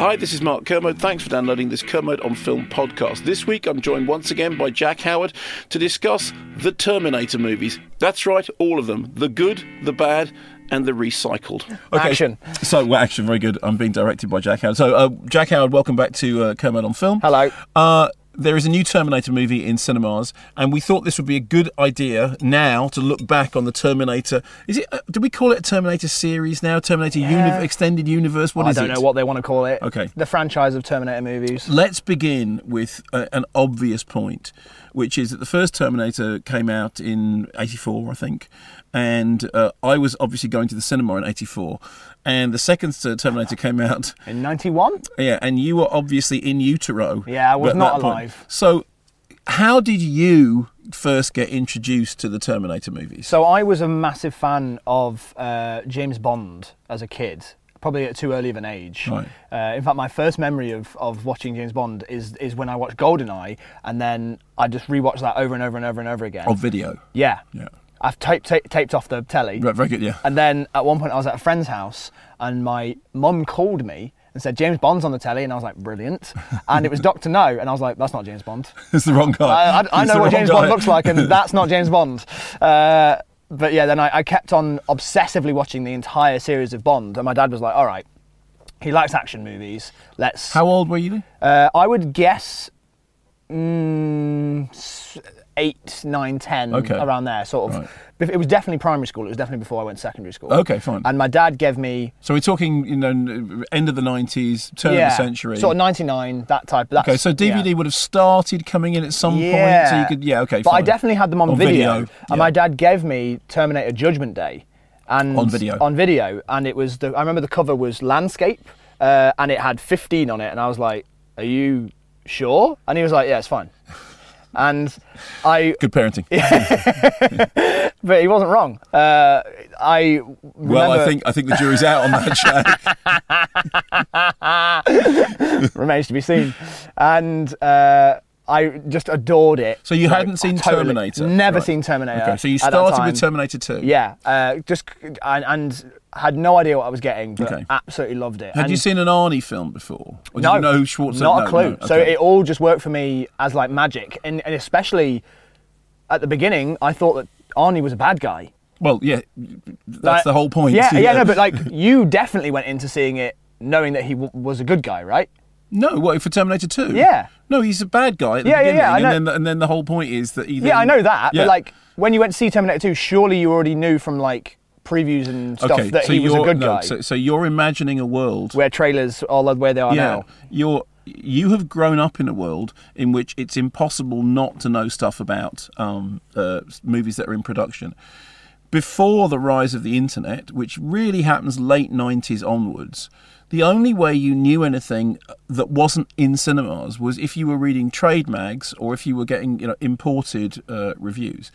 Hi, this is Mark Kermode. Thanks for downloading this Kermode on Film podcast. This week, I'm joined once again by Jack Howard to discuss the Terminator movies. That's right, all of them. The good, the bad, and the recycled. Okay. Action. So, action, very good. I'm being directed by Jack Howard. So, Jack Howard, welcome back to Kermode on Film. Hello. There is a new Terminator movie in cinemas, and we thought this would be a good idea now to look back on the Terminator. Is it? Do we call it a Terminator series now? Terminator Extended Universe? What is it? I don't know what they want to call it. Okay. The franchise of Terminator movies. Let's begin with an obvious point, which is that the first Terminator came out in 84, I think, and I was obviously going to the cinema in 84. And the second Terminator came out in 91. Yeah, and you were obviously in utero. Yeah, I was not alive. Point. So, how did you first get introduced to the Terminator movies? So, I was a massive fan of James Bond as a kid, probably at too early of an age. Right. In fact, my first memory of watching James Bond is when I watched GoldenEye, and then I just rewatched that over and over and over and over again. On video. Yeah. Yeah. I've taped off the telly. Right, very good, yeah. And then at one point I was at a friend's house and my mum called me and said, James Bond's on the telly. And I was like, brilliant. And it was Dr. No. And I was like, that's not James Bond. It's the wrong guy. I know what James Bond looks like and that's not James Bond. But yeah, then I kept on obsessively watching the entire series of Bond. And my dad was like, all right, he likes action movies. Let's... How old were you? I would guess... 8, 9, 10, okay. Around there, sort of. Right. It was definitely primary school. It was definitely before I went to secondary school. Okay, fine. And my dad gave me... So we're talking, you know, end of the 90s, turn of the century. Sort of 99, that type. That's, okay, so DVD would have started coming in at some point. So you could, but fine. I definitely had them on video. And my dad gave me Terminator Judgment Day. And on video. And it was... I remember the cover was Landscape, and it had 15 on it. And I was like, are you sure? And he was like, yeah, it's fine. And I... Good parenting. But he wasn't wrong. Well, I think the jury's out on that, Jack. Remains to be seen. And I just adored it. So you hadn't seen Terminator? Never seen Terminator. Okay, so you started with Terminator 2? Yeah. And had no idea what I was getting, but absolutely loved it. Had you seen an Arnie film before? Or did you know Schwarzenegger? Not a clue. No. Okay. So it all just worked for me as like magic. And especially at the beginning, I thought that Arnie was a bad guy. Well, yeah, that's like, the whole point. Yeah, but like you definitely went into seeing it knowing that he was a good guy, right? No, what, for Terminator 2? Yeah. No, he's a bad guy at the beginning. Yeah, I know. And then the whole point is that he... I know that, but like when you went to see Terminator 2, surely you already knew from like previews and stuff that he was a good guy. So you're imagining a world... Where trailers are where they are now. You have grown up in a world in which it's impossible not to know stuff about movies that are in production. Before the rise of the internet, which really happens late 90s onwards, the only way you knew anything that wasn't in cinemas was if you were reading trade mags or if you were getting imported reviews.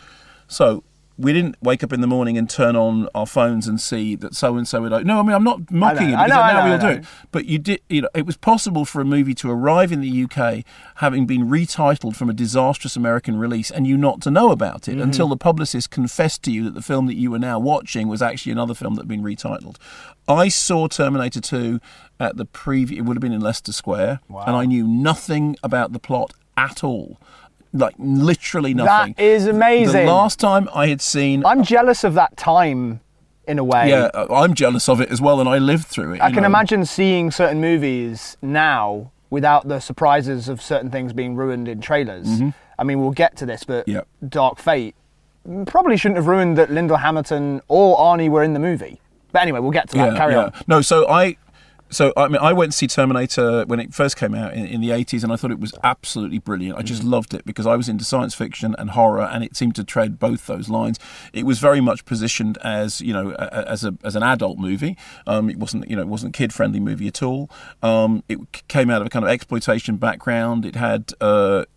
So we didn't wake up in the morning and turn on our phones and see that so-and-so would... No, I mean, I'm not mocking it because now we all do it. But you did, it was possible for a movie to arrive in the UK having been retitled from a disastrous American release and you not to know about it until the publicist confessed to you that the film that you were now watching was actually another film that had been retitled. I saw Terminator 2 at the preview... It would have been in Leicester Square. Wow. And I knew nothing about the plot at all. Like, literally nothing. That is amazing. The last time I had seen... I'm jealous of that time in a way. Yeah, I'm jealous of it as well, and I lived through it. I can imagine seeing certain movies now without the surprises of certain things being ruined in trailers. Mm-hmm. I mean, we'll get to this, but yep. Dark Fate probably shouldn't have ruined that Linda Hamilton or Arnie were in the movie. But anyway, we'll get to that. Carry on. No, so I mean, I went to see Terminator when it first came out in the 80s, and I thought it was absolutely brilliant. I just loved it because I was into science fiction and horror, and it seemed to tread both those lines. It was very much positioned as, you know, as an adult movie. It wasn't a kid-friendly movie at all. It came out of a kind of exploitation background. It had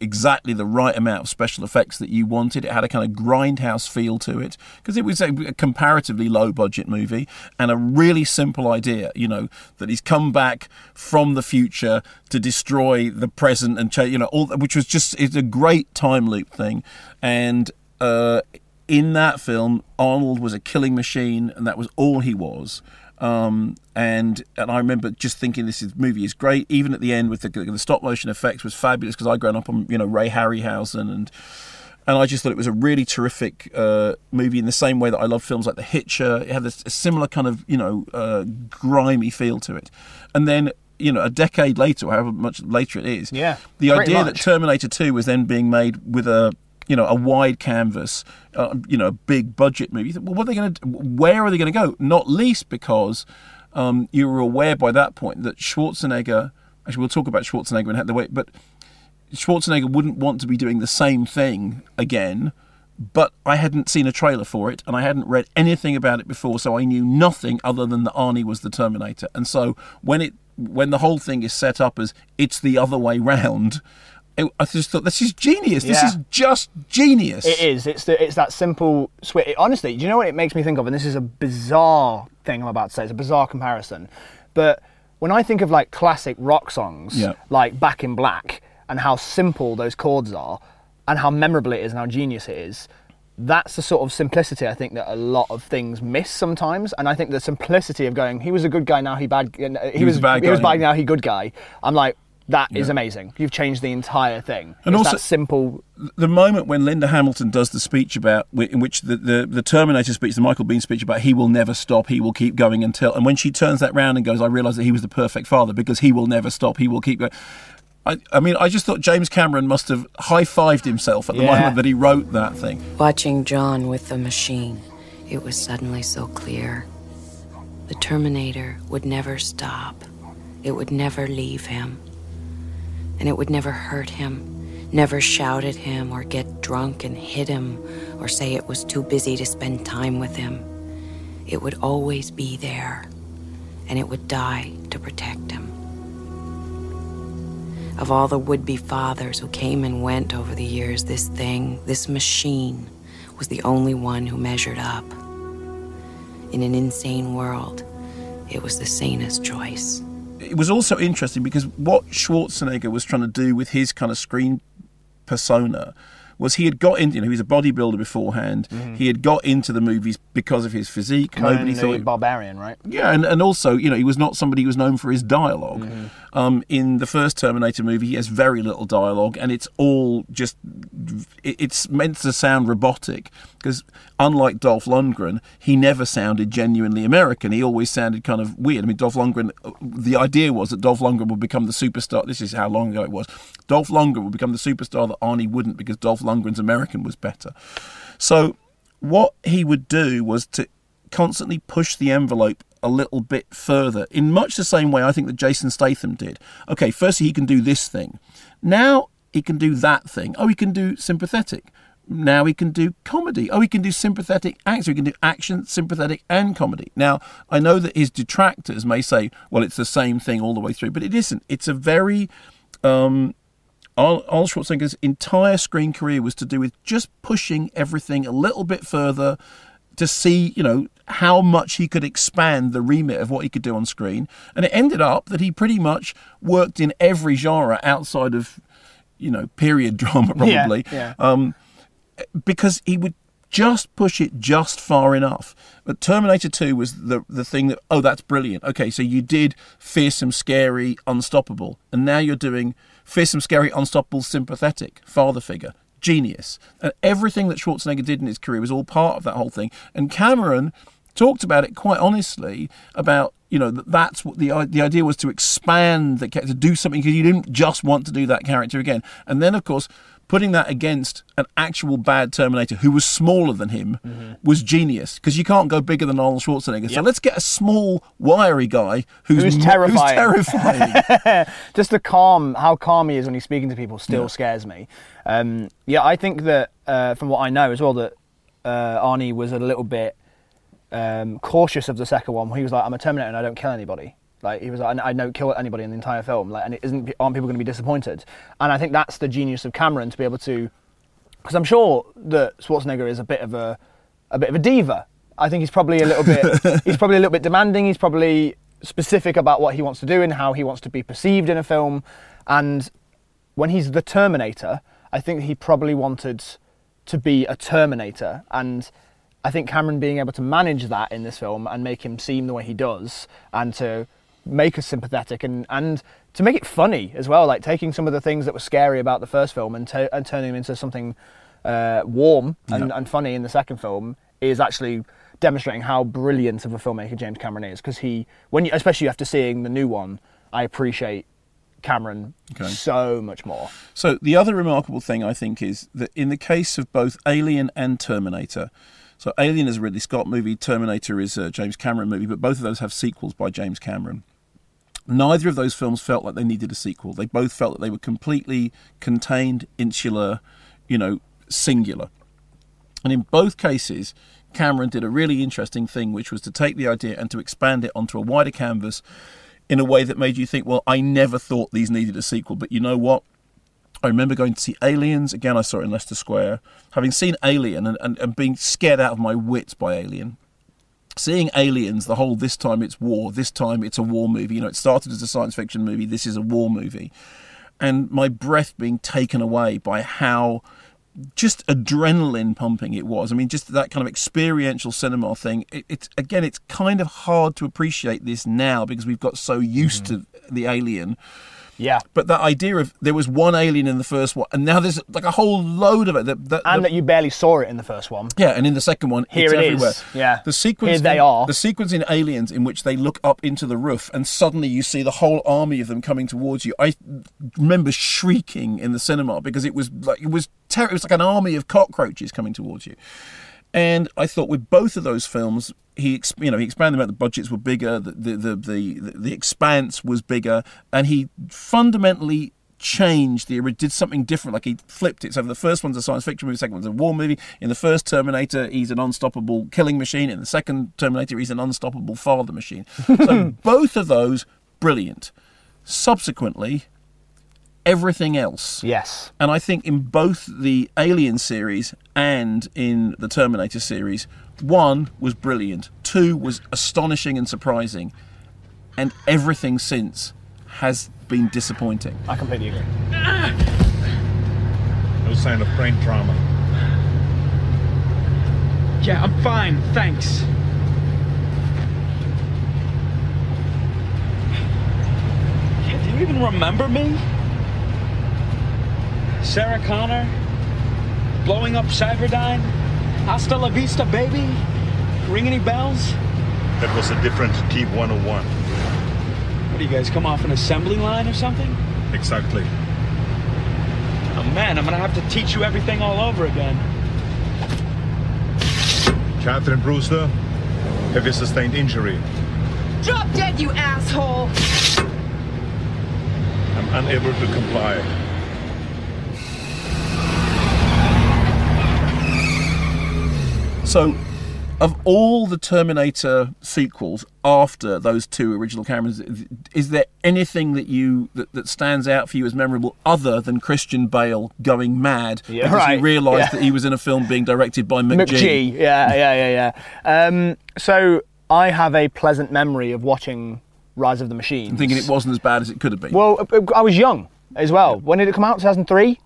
exactly the right amount of special effects that you wanted. It had a kind of grindhouse feel to it because it was a comparatively low-budget movie and a really simple idea, you know, that he's come back from the future to destroy the present and change, you know, all, which was just, it's a great time loop thing. And in that film, Arnold was a killing machine, and that was all he was. And I remember just thinking this movie is great. Even at the end with the stop motion effects was fabulous because I'd grown up on, you know, Ray Harryhausen and I just thought it was a really terrific movie in the same way that I love films like The Hitcher. It had a similar kind of, you know, grimy feel to it. And then, you know, a decade later, however much later it is, the idea that Terminator 2 was then being made with a wide canvas, a big budget movie. You think, well, where are they going to go? Not least because you were aware by that point that Schwarzenegger, actually we'll talk about Schwarzenegger and the way, but Schwarzenegger wouldn't want to be doing the same thing again, but I hadn't seen a trailer for it and I hadn't read anything about it before, so I knew nothing other than that Arnie was the Terminator. And so when the whole thing is set up as it's the other way round, I just thought, this is genius. Yeah. This is just genius. It is. It's that simple switch. Honestly, do you know what it makes me think of? And this is a bizarre thing I'm about to say. It's a bizarre comparison. But when I think of like classic rock songs, like Back in Black, and how simple those chords are, and how memorable it is, and how genius it is, that's the sort of simplicity I think that a lot of things miss sometimes. And I think the simplicity of going, he was a good guy, now he bad. He was bad, now he good guy. I'm like, that is amazing. You've changed the entire thing. And it's also that simple. The moment when Linda Hamilton does the speech about, in which the Terminator speech, the Michael Biehn speech about he will never stop, he will keep going until, and when she turns that round and goes, I realise that he was the perfect father because he will never stop, he will keep going. I mean, I just thought James Cameron must have high-fived himself at the moment that he wrote that thing. Watching John with the machine, it was suddenly so clear. The Terminator would never stop. It would never leave him. And it would never hurt him, never shout at him or get drunk and hit him or say it was too busy to spend time with him. It would always be there, and it would die to protect him. Of all the would-be fathers who came and went over the years, this thing, this machine, was the only one who measured up. In an insane world, it was the sanest choice. It was also interesting because what Schwarzenegger was trying to do with his kind of screen persona was he had got into, you know, he was a bodybuilder beforehand. Mm-hmm. He had got into the movies because of his physique. Nobody thought he was barbarian, right? Yeah, and also, you know, he was not somebody who was known for his dialogue. Mm-hmm. In the first Terminator movie, he has very little dialogue, and it's all just, it's meant to sound robotic because, unlike Dolph Lundgren, he never sounded genuinely American. He always sounded kind of weird. I mean, Dolph Lundgren, the idea was that Dolph Lundgren would become the superstar. This is how long ago it was. Dolph Lundgren would become the superstar that Arnie wouldn't because Dolph Lundgren's American was better. So what he would do was to constantly push the envelope a little bit further, in much the same way I think that Jason Statham did. Okay, firstly, he can do this thing. Now he can do that thing. Oh, he can do sympathetic. Now he can do comedy. Oh, he can do sympathetic action. He can do action, sympathetic, and comedy. Now, I know that his detractors may say, well, it's the same thing all the way through, but it isn't. It's a very... Arnold Schwarzenegger's entire screen career was to do with just pushing everything a little bit further to see, you know, how much he could expand the remit of what he could do on screen. And it ended up that he pretty much worked in every genre outside of, you know, period drama, probably. Yeah, yeah. Because he would just push it just far enough. But Terminator 2 was the thing that, oh, that's brilliant. Okay, so you did fearsome, scary, unstoppable. And now you're doing fearsome, scary, unstoppable, sympathetic, father figure. Genius. And everything that Schwarzenegger did in his career was all part of that whole thing. And Cameron talked about it quite honestly about, you know, that's what the idea was, to expand the character, to do something, because you didn't just want to do that character again. And then, of course, putting that against an actual bad Terminator who was smaller than him was genius, because you can't go bigger than Arnold Schwarzenegger. Yep. So let's get a small, wiry guy who's terrifying. Just the calm, how calm he is when he's speaking to people still scares me. Yeah, I think that, from what I know as well, that Arnie was a little bit cautious of the second one. He was like, I'm a Terminator and I don't kill anybody. Like, he was like, I don't kill anybody in the entire film, like, and aren't people going to be disappointed? And I think that's the genius of Cameron, to be able to, because I'm sure that Schwarzenegger is a bit of a diva. I think he's probably a little bit demanding. He's probably specific about what he wants to do and how he wants to be perceived in a film. And when he's the Terminator, I think he probably wanted to be a Terminator, and I think Cameron being able to manage that in this film and make him seem the way he does, and to make us sympathetic and to make it funny as well, like taking some of the things that were scary about the first film and turning them into something warm and funny in the second film, is actually demonstrating how brilliant of a filmmaker James Cameron is. Because especially after seeing the new one, I appreciate Cameron so much more. So the other remarkable thing, I think, is that in the case of both Alien and Terminator, so Alien is a Ridley Scott movie, Terminator is a James Cameron movie, but both of those have sequels by James Cameron. Neither of those films felt like they needed a sequel. They both felt that they were completely contained, insular, you know, singular. And in both cases, Cameron did a really interesting thing, which was to take the idea and to expand it onto a wider canvas in a way that made you think, well, I never thought these needed a sequel, but you know what? I remember going to see Aliens. Again, I saw it in Leicester Square. Having seen Alien and being scared out of my wits by Alien. Seeing Aliens, the whole this time it's war, this time it's a war movie. You know, it started as a science fiction movie, this is a war movie. And my breath being taken away by how just adrenaline pumping it was. I mean, just that kind of experiential cinema thing. It's kind of hard to appreciate this now because we've got so used to the Alien. Yeah, but that idea of there was one alien in the first one, and now there's like a whole load of it. That you barely saw it in the first one. Yeah, and in the second one, here it's everywhere. Is. Yeah, the sequence. Here they are. The sequence in Aliens in which they look up into the roof, and suddenly you see the whole army of them coming towards you. I remember shrieking in the cinema because it was terrible. It was like an army of cockroaches coming towards you. And I thought with both of those films, he expanded about, the budgets were bigger, the expanse was bigger, and he fundamentally changed did something different. Like, he flipped it. So the first one's a science fiction movie, the second one's a war movie. In the first Terminator, he's an unstoppable killing machine. In the second Terminator, he's an unstoppable father machine. So both of those, brilliant. Subsequently, everything else. Yes. And I think in both the Alien series and in the Terminator series, one was brilliant, two was astonishing and surprising, and everything since has been disappointing. I completely agree. No sign of brain trauma. Yeah, I'm fine, thanks. Yeah, do you even remember me? Sarah Connor, blowing up Cyberdyne, hasta la vista, baby. Ring any bells? That was a different T-101. What, do you guys come off an assembly line or something? Exactly. Oh man, I'm gonna have to teach you everything all over again. Catherine Brewster, have you sustained injury? Drop dead, you asshole! I'm unable to comply. So, of all the Terminator sequels after those two original Camerons, is there anything that stands out for you as memorable other than Christian Bale going mad because he realised that he was in a film being directed by McG? McG, yeah. So, I have a pleasant memory of watching Rise of the Machines. I'm thinking it wasn't as bad as it could have been. Well, I was young as well. Yeah. When did it come out? 2003?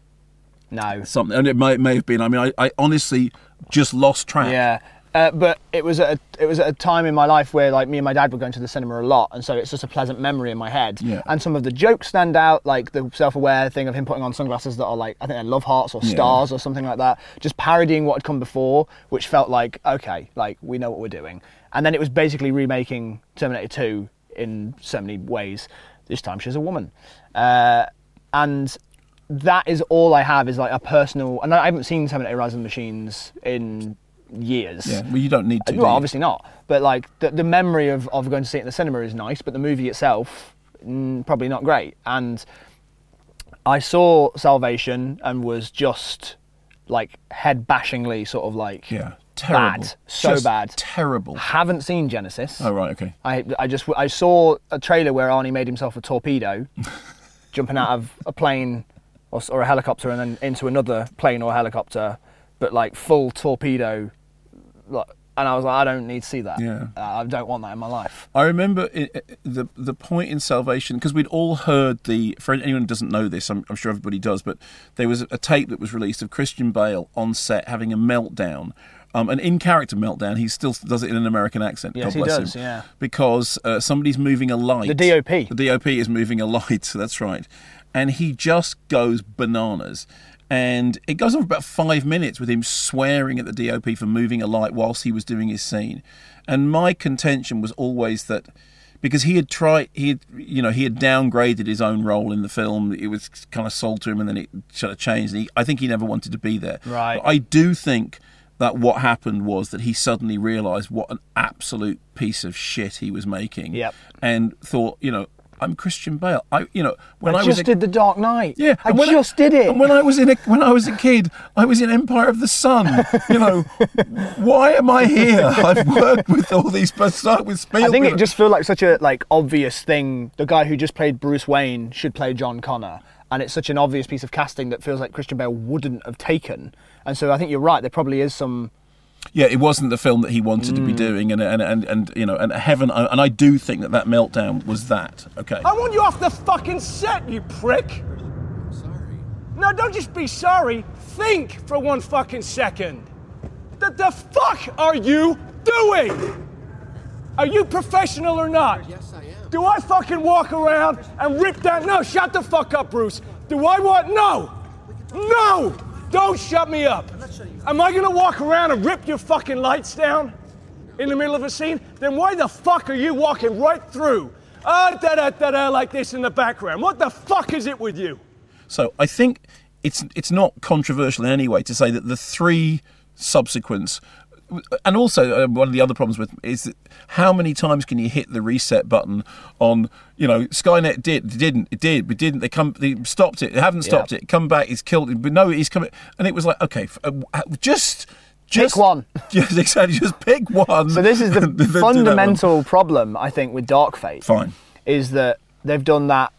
No. Something, and it may have been. I mean, I honestly just lost track. Yeah, But it was at a time in my life where, like, me and my dad were going to the cinema a lot, and so it's just a pleasant memory in my head. Yeah. And some of the jokes stand out, like the self-aware thing of him putting on sunglasses that are, like, I think they're love hearts or stars or something like that, just parodying what had come before, which felt like, okay, like, we know what we're doing. And then it was basically remaking Terminator 2 in so many ways. This time she's a woman. And that is all I have, is like a personal... And I haven't seen Terminator Rise of the Machines in... years. Yeah. Well, you don't need to. Well, obviously not. But like the memory of going to see it in the cinema is nice, but the movie itself probably not great. And I saw Salvation and was just like head bashingly sort of like terrible. Bad, so just bad, terrible. Haven't seen Genesis. Oh right, okay. I saw a trailer where Arnie made himself a torpedo, jumping out of a plane or a helicopter and then into another plane or helicopter, but like full torpedo. And I was like, I don't need to see that. Yeah. I don't want that in my life. I remember the point in Salvation, because we'd all heard for anyone who doesn't know this, I'm sure everybody does, but there was a tape that was released of Christian Bale on set having a meltdown, an in-character meltdown. He still does it in an American accent. Yes, God bless he does, him. Yeah. Because somebody's moving a light. The DOP. The DOP is moving a light, that's right. And he just goes bananas. And it goes on for about 5 minutes with him swearing at the DOP for moving a light whilst he was doing his scene. And my contention was always that because he had downgraded his own role in the film. It was kind of sold to him and then it sort of changed. And I think he never wanted to be there. Right. But I do think that what happened was that he suddenly realised what an absolute piece of shit he was making. Yep. And thought, I'm Christian Bale. I did The Dark Knight. Yeah, I did it. And when I was a kid, I was in Empire of the Sun. Why am I here? I've worked with all these. Start with Spielberg. I think it just feels like such a obvious thing. The guy who just played Bruce Wayne should play John Connor, and it's such an obvious piece of casting that feels like Christian Bale wouldn't have taken. And so I think you're right. There probably is some. Yeah, it wasn't the film that he wanted to be doing, and heaven. And I do think that meltdown was that. Okay. I want you off the fucking set, you prick. I'm sorry. No, don't just be sorry. Think for one fucking second. The fuck are you doing? Are you professional or not? Yes, I am. Do I fucking walk around and rip that? No, shut the fuck up, Bruce. Do I want? No, no. Don't shut me up. Am I going to walk around and rip your fucking lights down in the middle of a scene? Then why the fuck are you walking right through like this in the background? What the fuck is it with you? So I think it's not controversial in any way to say that the three subsequents, and also one of the other problems with is that how many times can you hit the reset button on Skynet didn't it? They come, they stopped it. They haven't stopped it. Come back, he's killed it. But no, he's coming. And it was like, okay, just pick one. Yes, exactly. Just pick one. So this is the fundamental problem I think with Dark Fate. Fine, is that they've done that.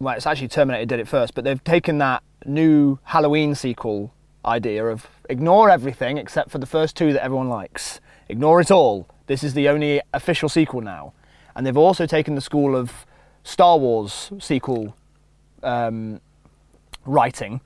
Well, it's actually Terminator did it first, but they've taken that new Halloween sequel idea of ignore everything except for the first two that everyone likes. Ignore it all. This is the only official sequel now. And they've also taken the school of Star Wars sequel writing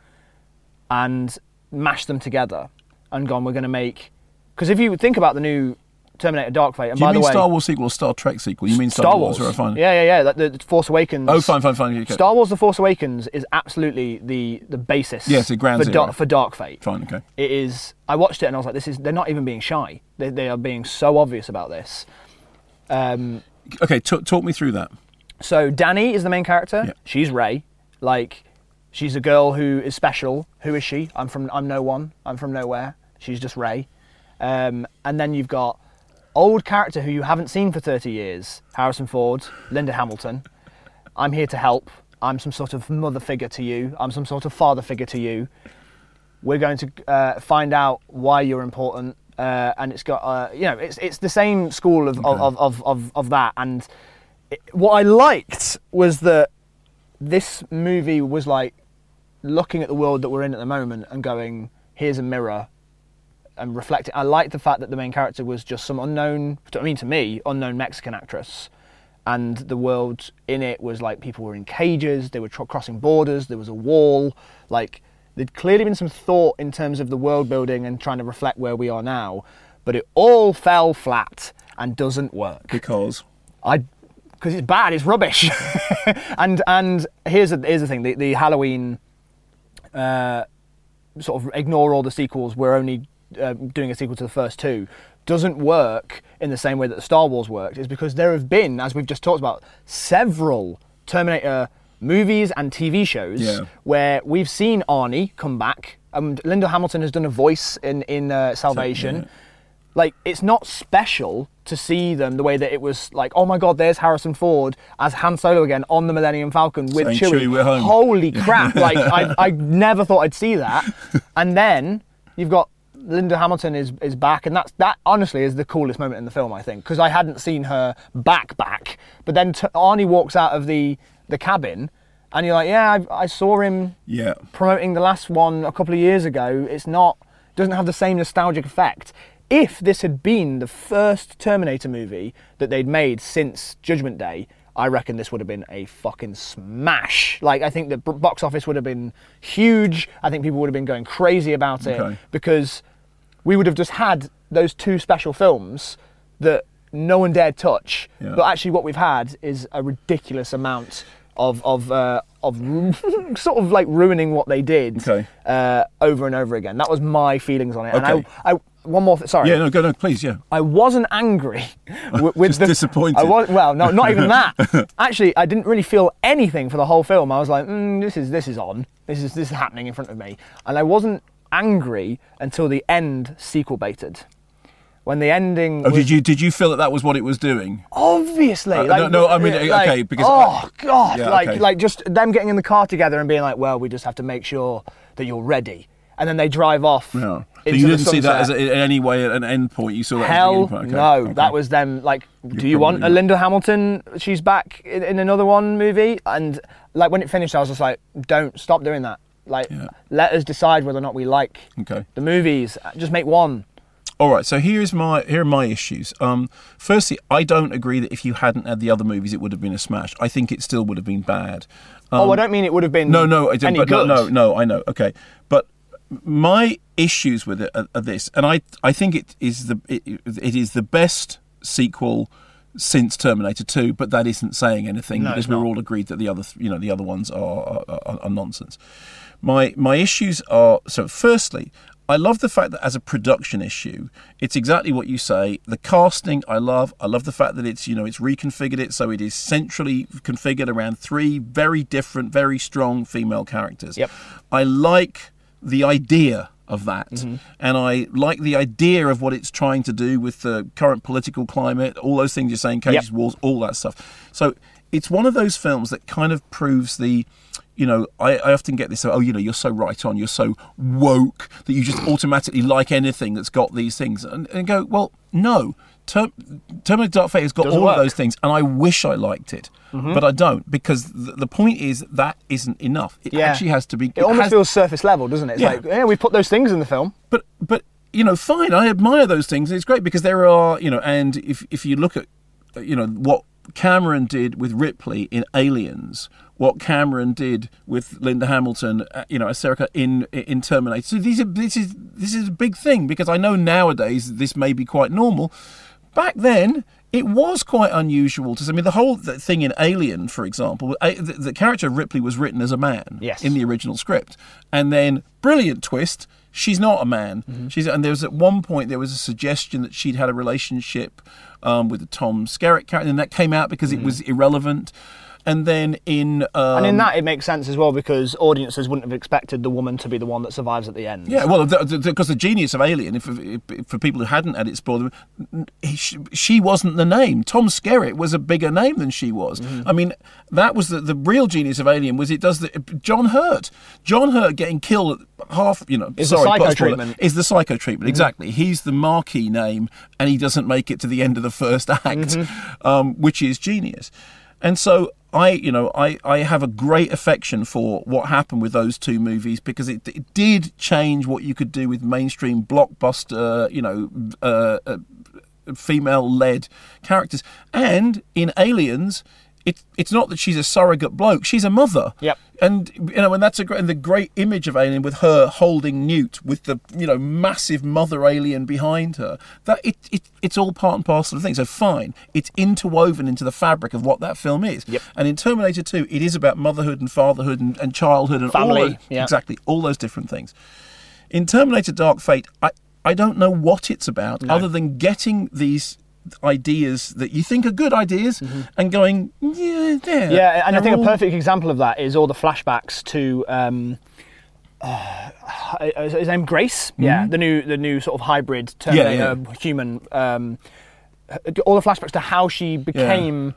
and mashed them together and gone, we're going to make... Because if you think about the new Terminator Dark Fate... And by the way... Do you mean Star Wars sequel or Star Trek sequel? You mean Star Wars. Wars. Right, fine. Yeah. The Force Awakens... Oh, fine. Okay. Star Wars The Force Awakens is absolutely the basis for Dark Fate. Fine, okay. It is... I watched it and I was like, they're not even being shy. They are being so obvious about this. Okay, talk me through that. So Danny is the main character. Yeah. She's Ray. She's a girl who is special. Who is she? I'm no one. I'm from nowhere. She's just Ray. And then you've got... old character who you haven't seen for 30 years, Harrison Ford, Linda Hamilton. I'm here to help. I'm some sort of mother figure to you. I'm some sort of father figure to you. We're going to find out why you're important. And it's got, it's the same school of that. And what I liked was that this movie was like looking at the world that we're in at the moment and going, here's a mirror. And reflecting, I liked the fact that the main character was just some unknown Mexican actress, and the world in it was like people were in cages, they were crossing borders, there was a wall. Like there'd clearly been some thought in terms of the world building and trying to reflect where we are now, but it all fell flat and doesn't work. Because it's bad, it's rubbish. and here's the thing, the Halloween sort of ignore all the sequels, we're only doing a sequel to the first two, doesn't work in the same way that the Star Wars worked, is because there have been, as we've just talked about, several Terminator movies and TV shows where we've seen Arnie come back. Linda Hamilton has done a voice in Salvation. Like, it's not special to see them the way that it was like, oh my God, there's Harrison Ford as Han Solo again on the Millennium Falcon with Chewie. Holy crap, like, I never thought I'd see that. And then you've got Linda Hamilton is back, and that honestly is the coolest moment in the film, I think, because I hadn't seen her back. But then Arnie walks out of the cabin, and you're like, I saw him promoting the last one a couple of years ago. It doesn't have the same nostalgic effect. If this had been the first Terminator movie that they'd made since Judgment Day, I reckon this would have been a fucking smash. Like, I think the box office would have been huge. I think people would have been going crazy about it because we would have just had those two special films that no one dared touch. Yeah. But actually what we've had is a ridiculous amount of sort of like ruining what they did over and over again. That was my feelings on it. Okay. And I one more thing, sorry. Yeah, no, go, no, please, yeah. I wasn't angry with just disappointed. Well, no, not even that. Actually, I didn't really feel anything for the whole film. I was like, this is on. This is happening in front of me. And I wasn't angry until the end sequel baited. When the ending was... Did you feel that was what it was doing? Obviously. Because... Oh, God. Yeah, like just them getting in the car together and being like, well, we just have to make sure that you're ready. And then they drive off. Yeah. So you didn't see that as in any way an end point? You saw that as the end point? No. That was them, like, do you want a Linda Hamilton? She's back in another one movie. And, like, when it finished, I was just like, don't stop doing that. Like, let us decide whether or not we like the movies. Just make one. All right, so here are my issues. Firstly, I don't agree that if you hadn't had the other movies, it would have been a smash. I think it still would have been bad. I don't mean it would have been any good. No, I know. Okay, but my issues with it are this, and I think it is the best sequel since Terminator 2, but that isn't saying anything because we're all agreed that the other ones are nonsense. My issues are, so firstly, I love the fact that as a production issue, it's exactly what you say. The casting, I love. I love the fact that it's, it's reconfigured it so it is centrally configured around three very different, very strong female characters. Yep. I like the idea of that. Mm-hmm. And I like the idea of what it's trying to do with the current political climate, all those things you're saying, cages, wars, all that stuff. So it's one of those films that kind of proves the... I often get this, you're so right on, you're so woke that you just automatically like anything that's got these things. And go, well, no, Terminator Dark Fate has got all of those things, and I wish I liked it, but I don't, because the point is that isn't enough. It actually has to be... It almost feels surface level, doesn't it? It's we put those things in the film. But fine, I admire those things, and it's great, because there are, and if you look at, what Cameron did with Ripley in Aliens... what Cameron did with Linda Hamilton, as Sarah Connor in Terminator. So this is a big thing, because I know nowadays this may be quite normal. Back then, it was quite unusual to see. I mean, the whole thing in Alien, for example, the character of Ripley was written as a man in the original script. And then, brilliant twist, she's not a man. Mm-hmm. And there was at one point, there was a suggestion that she'd had a relationship with the Tom Skerritt character, and that came out because it was irrelevant. And then in that, it makes sense as well, because audiences wouldn't have expected the woman to be the one that survives at the end. Yeah, well, because the genius of Alien, if for people who hadn't had it spoiled, she wasn't the name. Tom Skerritt was a bigger name than she was. Mm-hmm. I mean, that was the real genius of Alien, was it does the... John Hurt getting killed at half, is the psycho treatment, exactly. He's the marquee name, and he doesn't make it to the end of the first act, which is genius. And so... I have a great affection for what happened with those two movies, because it did change what you could do with mainstream blockbuster, female-led characters. And in Aliens, it's not that she's a surrogate bloke, she's a mother. Yep. And you know, and that's and the great image of Alien with her holding Newt with the, you know, massive mother alien behind her. That it's all part and parcel of things. So fine, it's interwoven into the fabric of what that film is. Yep. And in Terminator 2, it is about motherhood and fatherhood and childhood and family. All those, yeah. Exactly, all those different things. In Terminator Dark Fate, I don't know what it's about, no, other than getting these ideas that you think are good ideas, mm-hmm, and going, yeah, there. Yeah, and I think a perfect example of that is all the flashbacks to his name, Grace. Mm-hmm. Yeah, the new sort of hybrid Terminator, human. All the flashbacks to how she became. Yeah.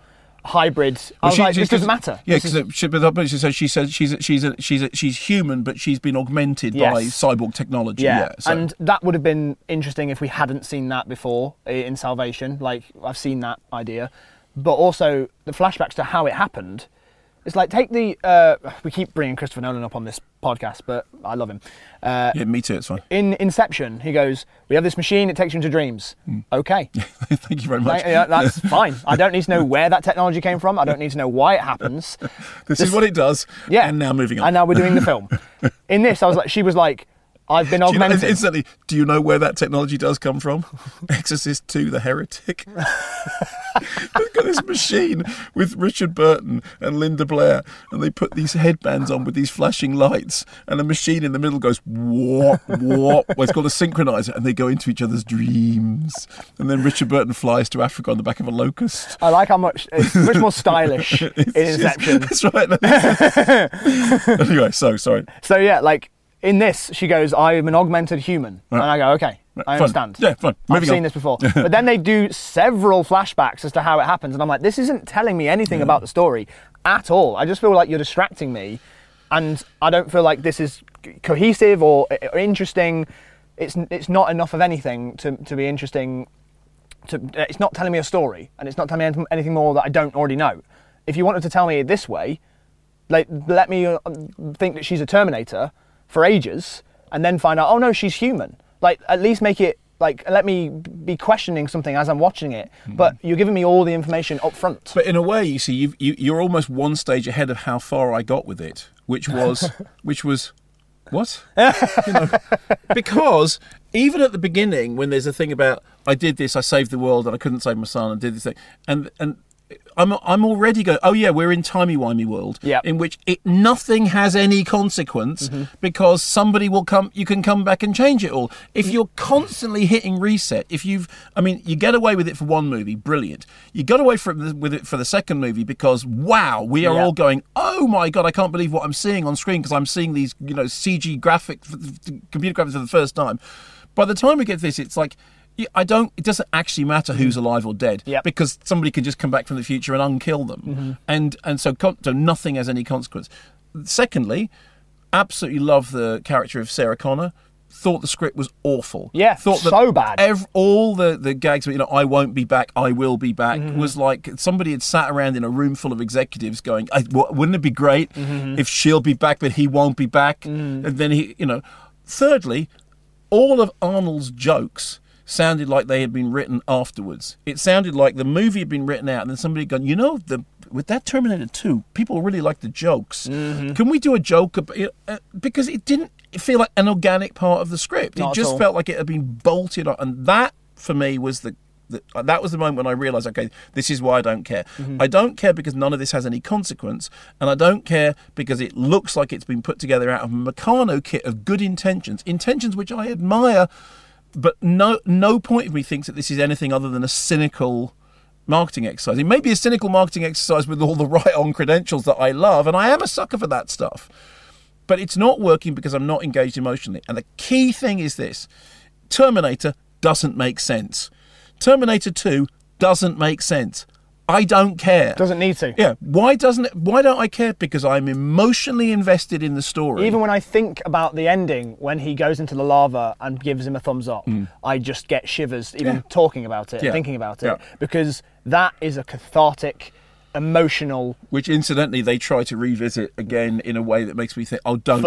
Hybrid. I was like, it doesn't matter. Yeah, because she says she's human, but she's been augmented, yes, by cyborg technology. Yeah, yeah, so. And that would have been interesting if we hadn't seen that before in Salvation. Like, I've seen that idea, but also the flashbacks to how it happened. It's like, take the. We keep bringing Christopher Nolan up on this podcast, but I love him. Yeah, me too. It's fine. In Inception, he goes, "We have this machine; it takes you into dreams." Mm. Okay. Thank you very much. That's fine. I don't need to know where that technology came from. I don't need to know why it happens. This is what it does. Yeah. And now moving on. And now we're doing the film. In this, I was like, she was like, I've been augmented. Instantly, do you know where that technology does come from? Exorcist 2, The Heretic. They've got this machine with Richard Burton and Linda Blair, and they put these headbands on with these flashing lights, and a machine in the middle goes, whoop, whoop. Well, it's called a synchronizer, and they go into each other's dreams. And then Richard Burton flies to Africa on the back of a locust. I like how much, it's much more stylish in Inception. That's right. Anyway, sorry. So, yeah, like, in this, she goes, I am an augmented human. Right. And I go, okay, right, I understand. Fine. Yeah, fine. I've seen this before. But then they do several flashbacks as to how it happens. And I'm like, this isn't telling me anything about the story at all. I just feel like you're distracting me. And I don't feel like this is cohesive or interesting. It's not enough of anything to be interesting. It's not telling me a story. And it's not telling me anything more that I don't already know. If you wanted to tell me it this way, like, let me think that she's a Terminator for ages, and then find out, oh no, she's human. Like, at least make it, like, let me be questioning something as I'm watching it. Mm. But you're giving me all the information up front. But in a way, you see, you're almost one stage ahead of how far I got with it, which was, what? You know, because even at the beginning, when there's a thing about, I did this, I saved the world, and I couldn't save my son, and did this thing, and I'm already going, oh yeah, we're in timey-wimey world, yep, in which nothing has any consequence, mm-hmm, because somebody will come, you can come back and change it all. If you're constantly hitting reset, you get away with it for one movie, brilliant. You got away with it for the second movie because, wow, we are, yep, all going, oh my God, I can't believe what I'm seeing on screen because I'm seeing these, you know, CG computer graphics for the first time. By the time we get to this, it's like, it doesn't actually matter who's alive or dead, yep, because somebody can just come back from the future and unkill them. Mm-hmm. And so nothing has any consequence. Secondly, absolutely love the character of Sarah Connor. Thought the script was awful. Yeah, so bad. All the gags, you know, I won't be back, I will be back, mm-hmm, was like somebody had sat around in a room full of executives going, wouldn't it be great, mm-hmm, if she'll be back but he won't be back? Mm. And then he, you know. Thirdly, all of Arnold's jokes sounded like they had been written afterwards. It sounded like the movie had been written out and then somebody had gone, you know, with that Terminator 2, people really like the jokes. Mm-hmm. Can we do a joke about it? Because it didn't feel like an organic part of the script. Not it just felt like it had been bolted on. And that, for me, was that was the moment when I realised, okay, this is why I don't care. Mm-hmm. I don't care because none of this has any consequence, and I don't care because it looks like it's been put together out of a Meccano kit of good intentions which I admire. But no point of me thinks that this is anything other than a cynical marketing exercise. It may be a cynical marketing exercise with all the right-on credentials that I love, and I am a sucker for that stuff. But it's not working because I'm not engaged emotionally. And the key thing is this. Terminator doesn't make sense. Terminator 2 doesn't make sense. I don't care. Doesn't need to. Yeah. Why don't I care? Because I'm emotionally invested in the story. Even when I think about the ending, when he goes into the lava and gives him a thumbs up, I just get shivers even talking about it, thinking about it, because that is a cathartic, emotional. Which incidentally, they try to revisit again in a way that makes me think, oh, don't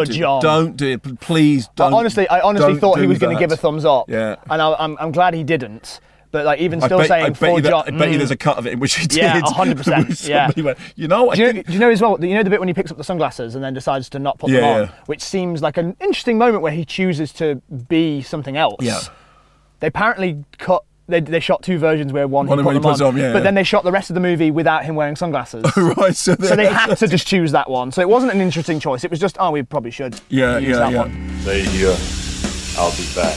do it, please don't. I honestly thought he was going to give a thumbs up, and I'm glad he didn't. But like, even still saying for John, I bet you there's a cut of it in which he did. Yeah, 100%. Yeah. Went, you know, do you know as well? You know the bit when he picks up the sunglasses and then decides to not put them on, which seems like an interesting moment where he chooses to be something else. Yeah. They apparently cut. They shot two versions where he puts them on, but then they shot the rest of the movie without him wearing sunglasses. Right. So they had to just choose that one. So it wasn't an interesting choice. It was just, oh, we probably should use that one. Stay here. I'll be back.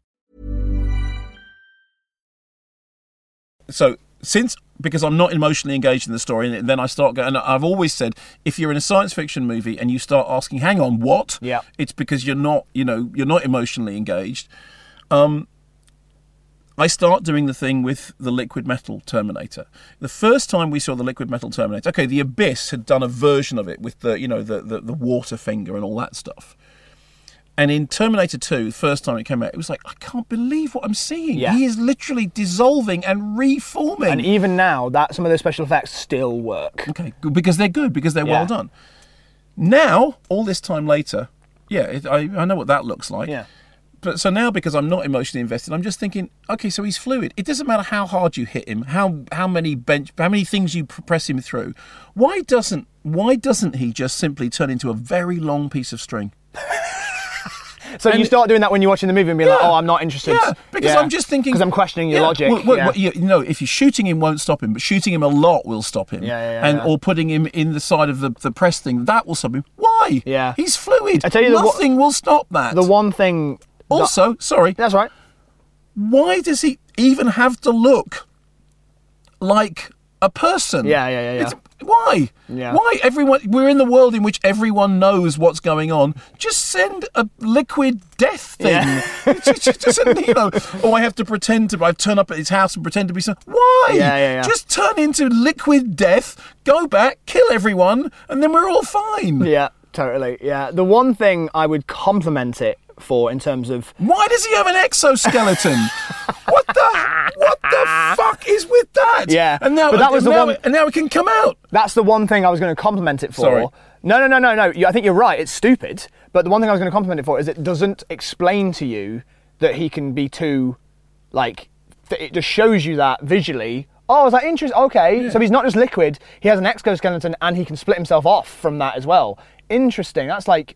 So because I'm not emotionally engaged in the story, and then I start going, and I've always said, if you're in a science fiction movie and you start asking, hang on, what? Yeah. It's because you're not emotionally engaged. I start doing the thing with the liquid metal Terminator. The first time we saw the liquid metal Terminator, okay, the Abyss had done a version of it with the water finger and all that stuff. And in Terminator 2, the first time it came out, it was like, I can't believe what I'm seeing. Yeah. He is literally dissolving and reforming. And even now, some of those special effects still work. Okay, because they're good, because they're well done. Now, all this time later, I know what that looks like. Yeah. But so now, because I'm not emotionally invested, I'm just thinking, okay, so he's fluid. It doesn't matter how hard you hit him, how many things you press him through. Why doesn't he just simply turn into a very long piece of string? So you start doing that when you're watching the movie and be like, oh, I'm not interested. Yeah, because I'm just thinking... Because I'm questioning your logic. If you're shooting him won't stop him, but shooting him a lot will stop him. Or putting him in the side of the press thing, that will stop him. Why? Yeah. He's fluid. I tell you, nothing will stop that. The one thing... Also, sorry. That's right. Why does he even have to look like a person? Yeah. Why? Yeah. Why? We're in the world in which everyone knows what's going on. Just send a liquid death thing. Yeah. I have to pretend I turn up at his house and pretend to be something. Why? Yeah. Just turn into liquid death, go back, kill everyone, and then we're all fine. Yeah, totally. Yeah. The one thing I would compliment it for in terms of... Why does he have an exoskeleton? What the fuck is with that? Yeah. And now it can come out. That's the one thing I was going to compliment it for. Sorry. No. I think you're right. It's stupid. But the one thing I was going to compliment it for is it doesn't explain to you that he can be too, like... It just shows you that visually. Oh, is that interesting? Okay. Yeah. So he's not just liquid. He has an exoskeleton and he can split himself off from that as well. Interesting. That's like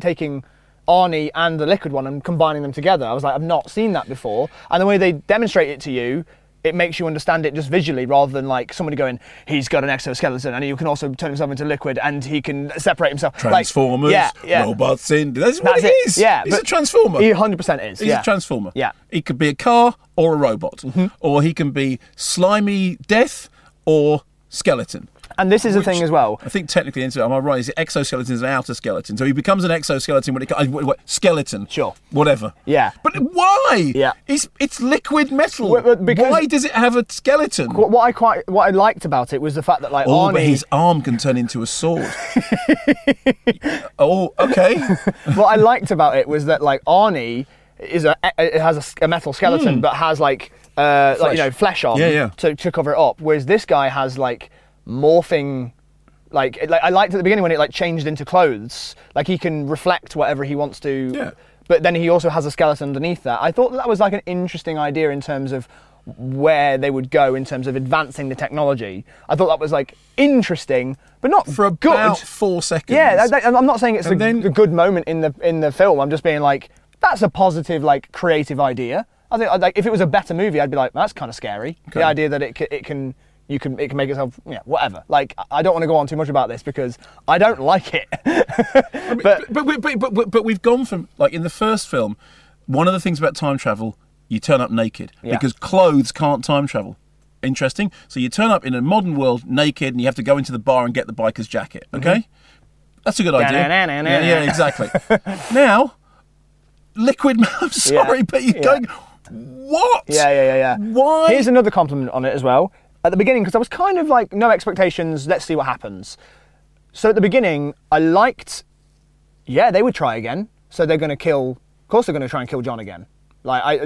taking... Arnie and the liquid one and combining them together. I was like, I've not seen that before. And the way they demonstrate it to you, it makes you understand it just visually rather than like somebody going, he's got an exoskeleton and he can also turn himself into liquid and he can separate himself. Transformers, robots in. That's what it is. Yeah, he's a transformer. He 100% is. He's a transformer. Yeah. He could be a car or a robot. Mm-hmm. Or he can be slimy death or skeleton. And this is the thing as well. I think technically, am I right? Is it exoskeleton is an outer skeleton? So he becomes an exoskeleton when it skeleton. Sure. Whatever. Yeah. But why? Yeah. It's liquid metal. Why does it have a skeleton? What I liked about it was the fact that Arnie... but his arm can turn into a sword. Oh, okay. What I liked about it was that Arnie has a metal skeleton, but has flesh on to cover it up, whereas this guy has morphing, I liked at the beginning when it changed into clothes. He can reflect whatever he wants to. Yeah. But then he also has a skeleton underneath that. I thought that was an interesting idea in terms of where they would go in terms of advancing the technology. I thought that was like interesting, but not for about good. 4 seconds. Yeah, I'm not saying it's a good moment in the film. I'm just being like, that's a positive, like, creative idea. I think like if it was a better movie, I'd be like, that's kind of scary. Okay. The idea that it can make itself, yeah, whatever. Like, I don't want to go on too much about this because I don't like it. but we've gone from, like, in the first film, one of the things about time travel. You turn up naked, because clothes can't time travel. Interesting. So you turn up in a modern world naked and you have to go into the bar and get the biker's jacket, okay? Mm-hmm. That's a good idea. Yeah, exactly. Now, liquid... I'm sorry, but you're going, what? Yeah. Why? Here's another compliment on it as well. At the beginning, because I was kind of like, no expectations, let's see what happens. So at the beginning, I liked... Yeah, they would try again. So they're going to kill... Of course they're going to try and kill John again. I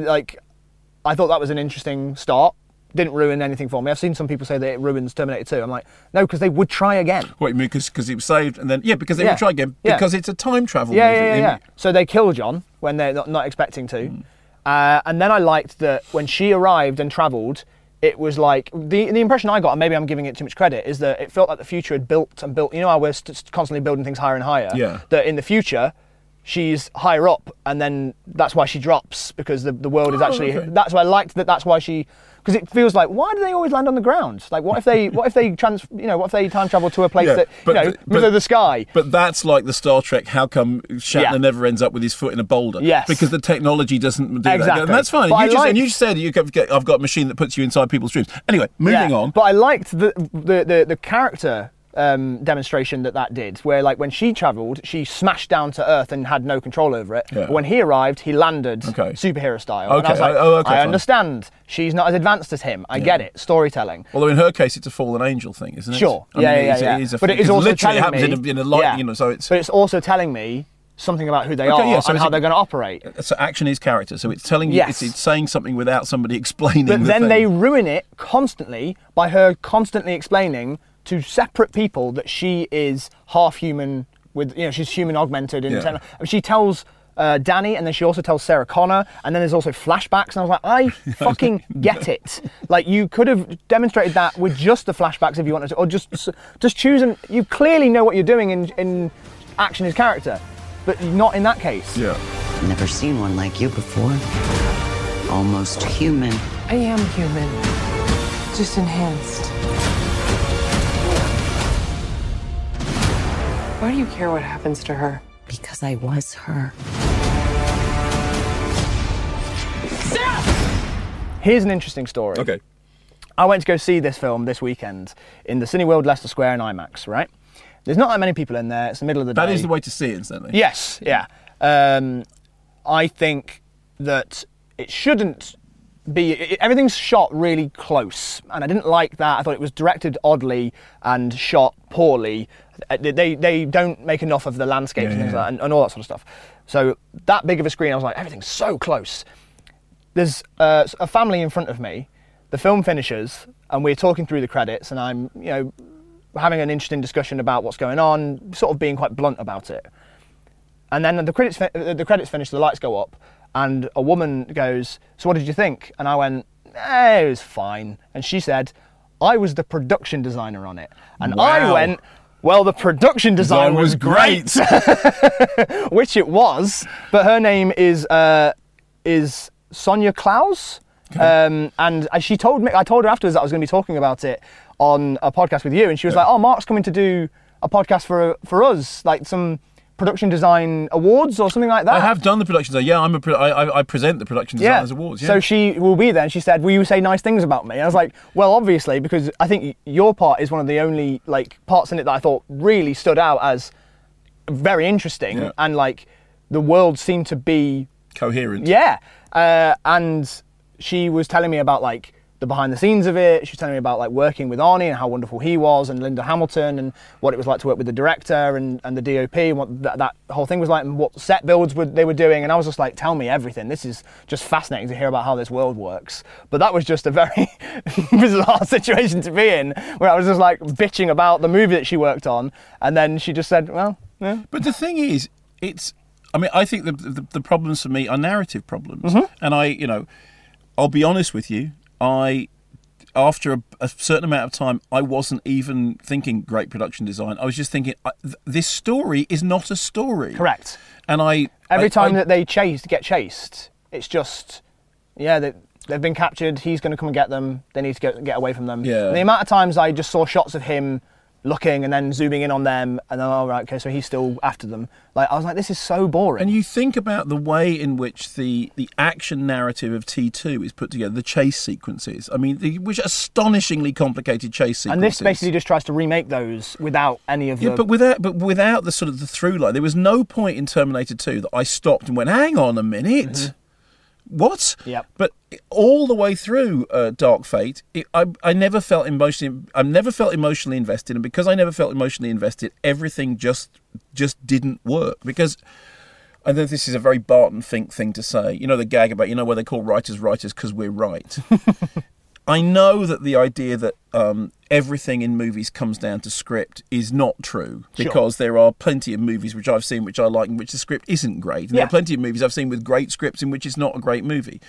thought that was an interesting start. Didn't ruin anything for me. I've seen some people say that it ruins Terminator 2. I'm like, no, because they would try again. What, you mean because he was saved and then... Yeah, because they would try again. Because it's a time travel movie. Yeah. So they kill John when they're not expecting to. Mm. And then I liked that when she arrived and travelled, it was like... The impression I got, and maybe I'm giving it too much credit, is that it felt like the future had built and built... You know how we're constantly building things higher and higher? Yeah. That in the future... She's higher up, and then that's why she drops, because the world is actually... Okay. That's why I liked that. That's why she... Because it feels like, why do they always land on the ground? Like, what if they time travel to a place that, middle of the sky? But that's like the Star Trek. How come Shatner never ends up with his foot in a boulder? Yes, because the technology doesn't do that. And that's fine. You said I've got a machine that puts you inside people's dreams. Anyway, moving on. But I liked the character. Demonstration that did, where like when she travelled, she smashed down to Earth and had no control over it. Yeah. But when he arrived, he landed superhero style. Okay. And I was like, I understand. She's not as advanced as him. I get it. Storytelling. Although in her case, it's a fallen angel thing, isn't it? Sure. But it is also telling me. In a light, so it's... But it's also telling me something about who they are and how they're going to operate. So action is character. So it's telling you, it's saying something without somebody explaining. But then they ruin it constantly by her constantly explaining to separate people that she is half human, with she's human augmented. She tells Danny, and then she also tells Sarah Connor, and then there's also flashbacks, and I was like, I fucking get it. Like, you could have demonstrated that with just the flashbacks if you wanted to, or just choose, and you clearly know what you're doing in action is character, but not in that case. Yeah. I've never seen one like you before. Almost human. I am human, just enhanced. Why do you care what happens to her? Because I was her. Sarah! Here's an interesting story. Okay. I went to go see this film this weekend in the Cineworld Leicester Square in IMAX, right? There's not that many people in there. It's the middle of the day. That is the way to see it, incidentally. Yes, yeah. I think that it shouldn't be... Everything's shot really close, and I didn't like that. I thought it was directed oddly and shot poorly. They don't make enough of the landscapes and things like that, and all that sort of stuff. So that big of a screen, I was like, everything's so close. There's a family in front of me. The film finishes, and we're talking through the credits, and I'm having an interesting discussion about what's going on, sort of being quite blunt about it. And then the credits finish, the lights go up, and a woman goes, "So what did you think?" And I went, "It was fine." And she said, "I was the production designer on it," and I went, well, the production design was great, which it was. But her name is Sonia Klaus, and she told me. I told her afterwards that I was going to be talking about it on a podcast with you, and she was like, "Oh, Mark's coming to do a podcast for us, like some production design awards or something like that." I have done the production design. Yeah, I present the production designers awards. Yeah. So she will be there, and she said, "Will you say nice things about me?" And I was like, "Well, obviously, because I think your part is one of the only parts in it that I thought really stood out as very interesting, and the world seemed to be coherent." Yeah, and she was telling me about the behind the scenes of it. She was telling me about working with Arnie and how wonderful he was, and Linda Hamilton, and what it was like to work with the director and the DOP, and what that whole thing was like, and what set builds they were doing. And I was just like, tell me everything. This is just fascinating to hear about how this world works. But that was just a very bizarre situation to be in, where I was just bitching about the movie that she worked on. And then she just said, well, yeah. But the thing is, I think the problems for me are narrative problems. Mm-hmm. And I'll be honest with you, After a certain amount of time, I wasn't even thinking great production design. I was just thinking, this story is not a story. Correct. And every time that they get chased, it's just, they've been captured, he's going to come and get them, they need to get away from them. Yeah. And the amount of times I just saw shots of him looking and then zooming in on them, and then, oh, right, okay, so he's still after them. I was like, this is so boring. And you think about the way in which the action narrative of T2 is put together, the chase sequences. I mean, which are astonishingly complicated chase sequences. And this basically just tries to remake those without any of the... Yeah, but without the sort of the through line. There was no point in Terminator 2 that I stopped and went, hang on a minute... Mm-hmm. What? Yep. But all the way through Dark Fate, I never felt emotionally invested, and because I never felt emotionally invested, everything just didn't work. Because I know this is a very Barton Fink thing to say. You know the gag about where they call writers because we're right. I know that the idea that everything in movies comes down to script is not true, because there are plenty of movies which I've seen which I like in which the script isn't great. And there are plenty of movies I've seen with great scripts in which it's not a great movie.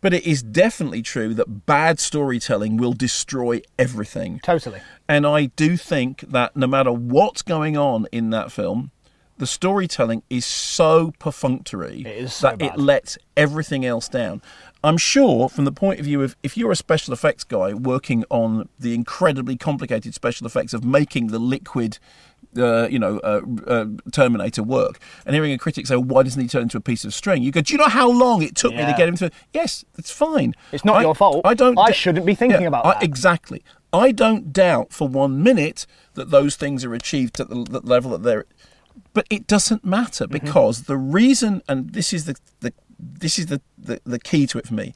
But it is definitely true that bad storytelling will destroy everything. Totally. And I do think that no matter what's going on in that film, the storytelling is so perfunctory it lets everything else down. I'm sure, from the point of view of, if you're a special effects guy working on the incredibly complicated special effects of making the liquid, Terminator work, and hearing a critic say, why doesn't he turn into a piece of string? You go, do you know how long it took me to get him to... Yes, it's fine. It's not your fault. I shouldn't be thinking about that. Exactly. I don't doubt for 1 minute that those things are achieved at the level that they're... But it doesn't matter, because the reason, and this is the key to it for me,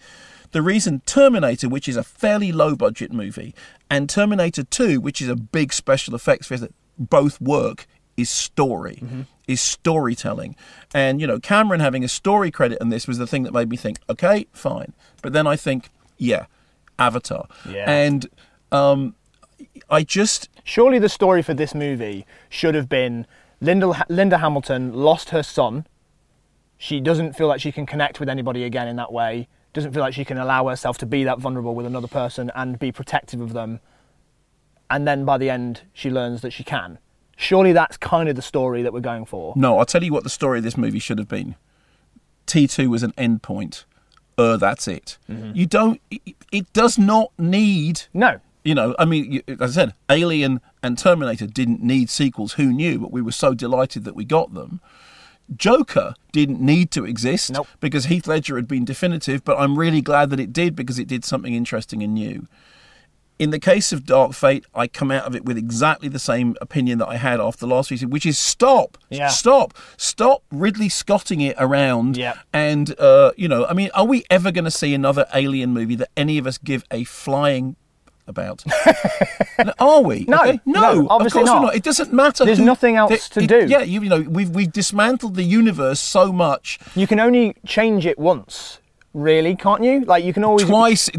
the reason Terminator, which is a fairly low-budget movie, and Terminator 2, which is a big special effects film, both work, is story, is storytelling. And, Cameron having a story credit on this was the thing that made me think, okay, fine. But then I think, Avatar. Yeah. And surely the story for this movie should have been... Linda Hamilton lost her son. She doesn't feel like she can connect with anybody again in that way. Doesn't feel like she can allow herself to be that vulnerable with another person and be protective of them. And then by the end, she learns that she can. Surely that's kind of the story that we're going for. No, I'll tell you what the story of this movie should have been. T2 was an endpoint. That's it. Mm-hmm. You don't... It does not need... No. As I said, Alien and Terminator didn't need sequels. Who knew? But we were so delighted that we got them. Joker didn't need to exist because Heath Ledger had been definitive, but I'm really glad that it did, because it did something interesting and new. In the case of Dark Fate, I come out of it with exactly the same opinion that I had after the last season, which is stop Ridley Scotting it around. Yeah. And, are we ever going to see another Alien movie that any of us give a flying... about? Are we? No, okay. No, obviously of course not. We're not. It doesn't matter. There's nothing else to do. Yeah, we've dismantled the universe so much. You can only change it once, really, can't you? Like you can always twice.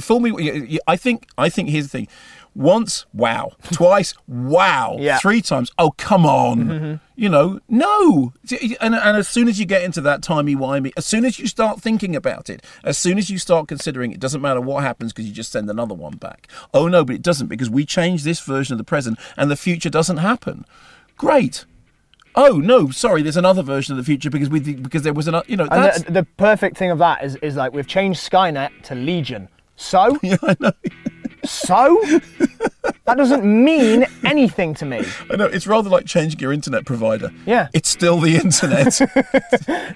Fool me. I think here's the thing. Once, wow. Twice, wow. Yeah. Three times, oh, come on. Mm-hmm. No. And as soon as you get into that timey-wimey, as soon as you start thinking about it, as soon as you start considering it, doesn't matter what happens because you just send another one back. Oh, no, but it doesn't, because we changed this version of the present and the future doesn't happen. Great. Oh, no, sorry, there's another version of the future because there was another, that's... And the perfect thing of that is like we've changed Skynet to Legion. So? Yeah, I know. So? That doesn't mean anything to me. I know, it's rather like changing your internet provider. Yeah. It's still the internet.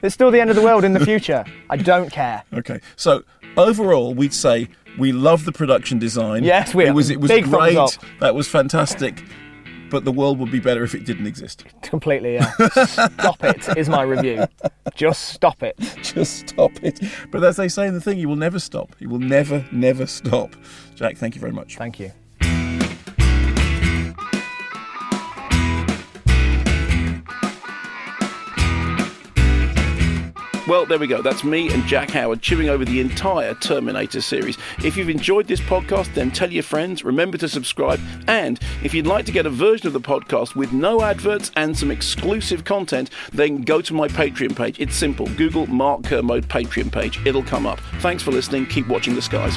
It's still the end of the world in the future. I don't care. Okay, so overall we'd say we love the production design. Yes, we are. It was big great. Thumbs up. That was fantastic. But the world would be better if it didn't exist. Completely, yeah. Stop it is my review. Just stop it. Just stop it. But as they say in the thing, you will never stop. You will never, never stop. Jack, thank you very much. Thank you. Well, there we go. That's me and Jack Howard chewing over the entire Terminator series. If you've enjoyed this podcast, then tell your friends, remember to subscribe, and if you'd like to get a version of the podcast with no adverts and some exclusive content, then go to my Patreon page. It's simple. Google Mark Kermode Patreon page. It'll come up. Thanks for listening. Keep watching the skies.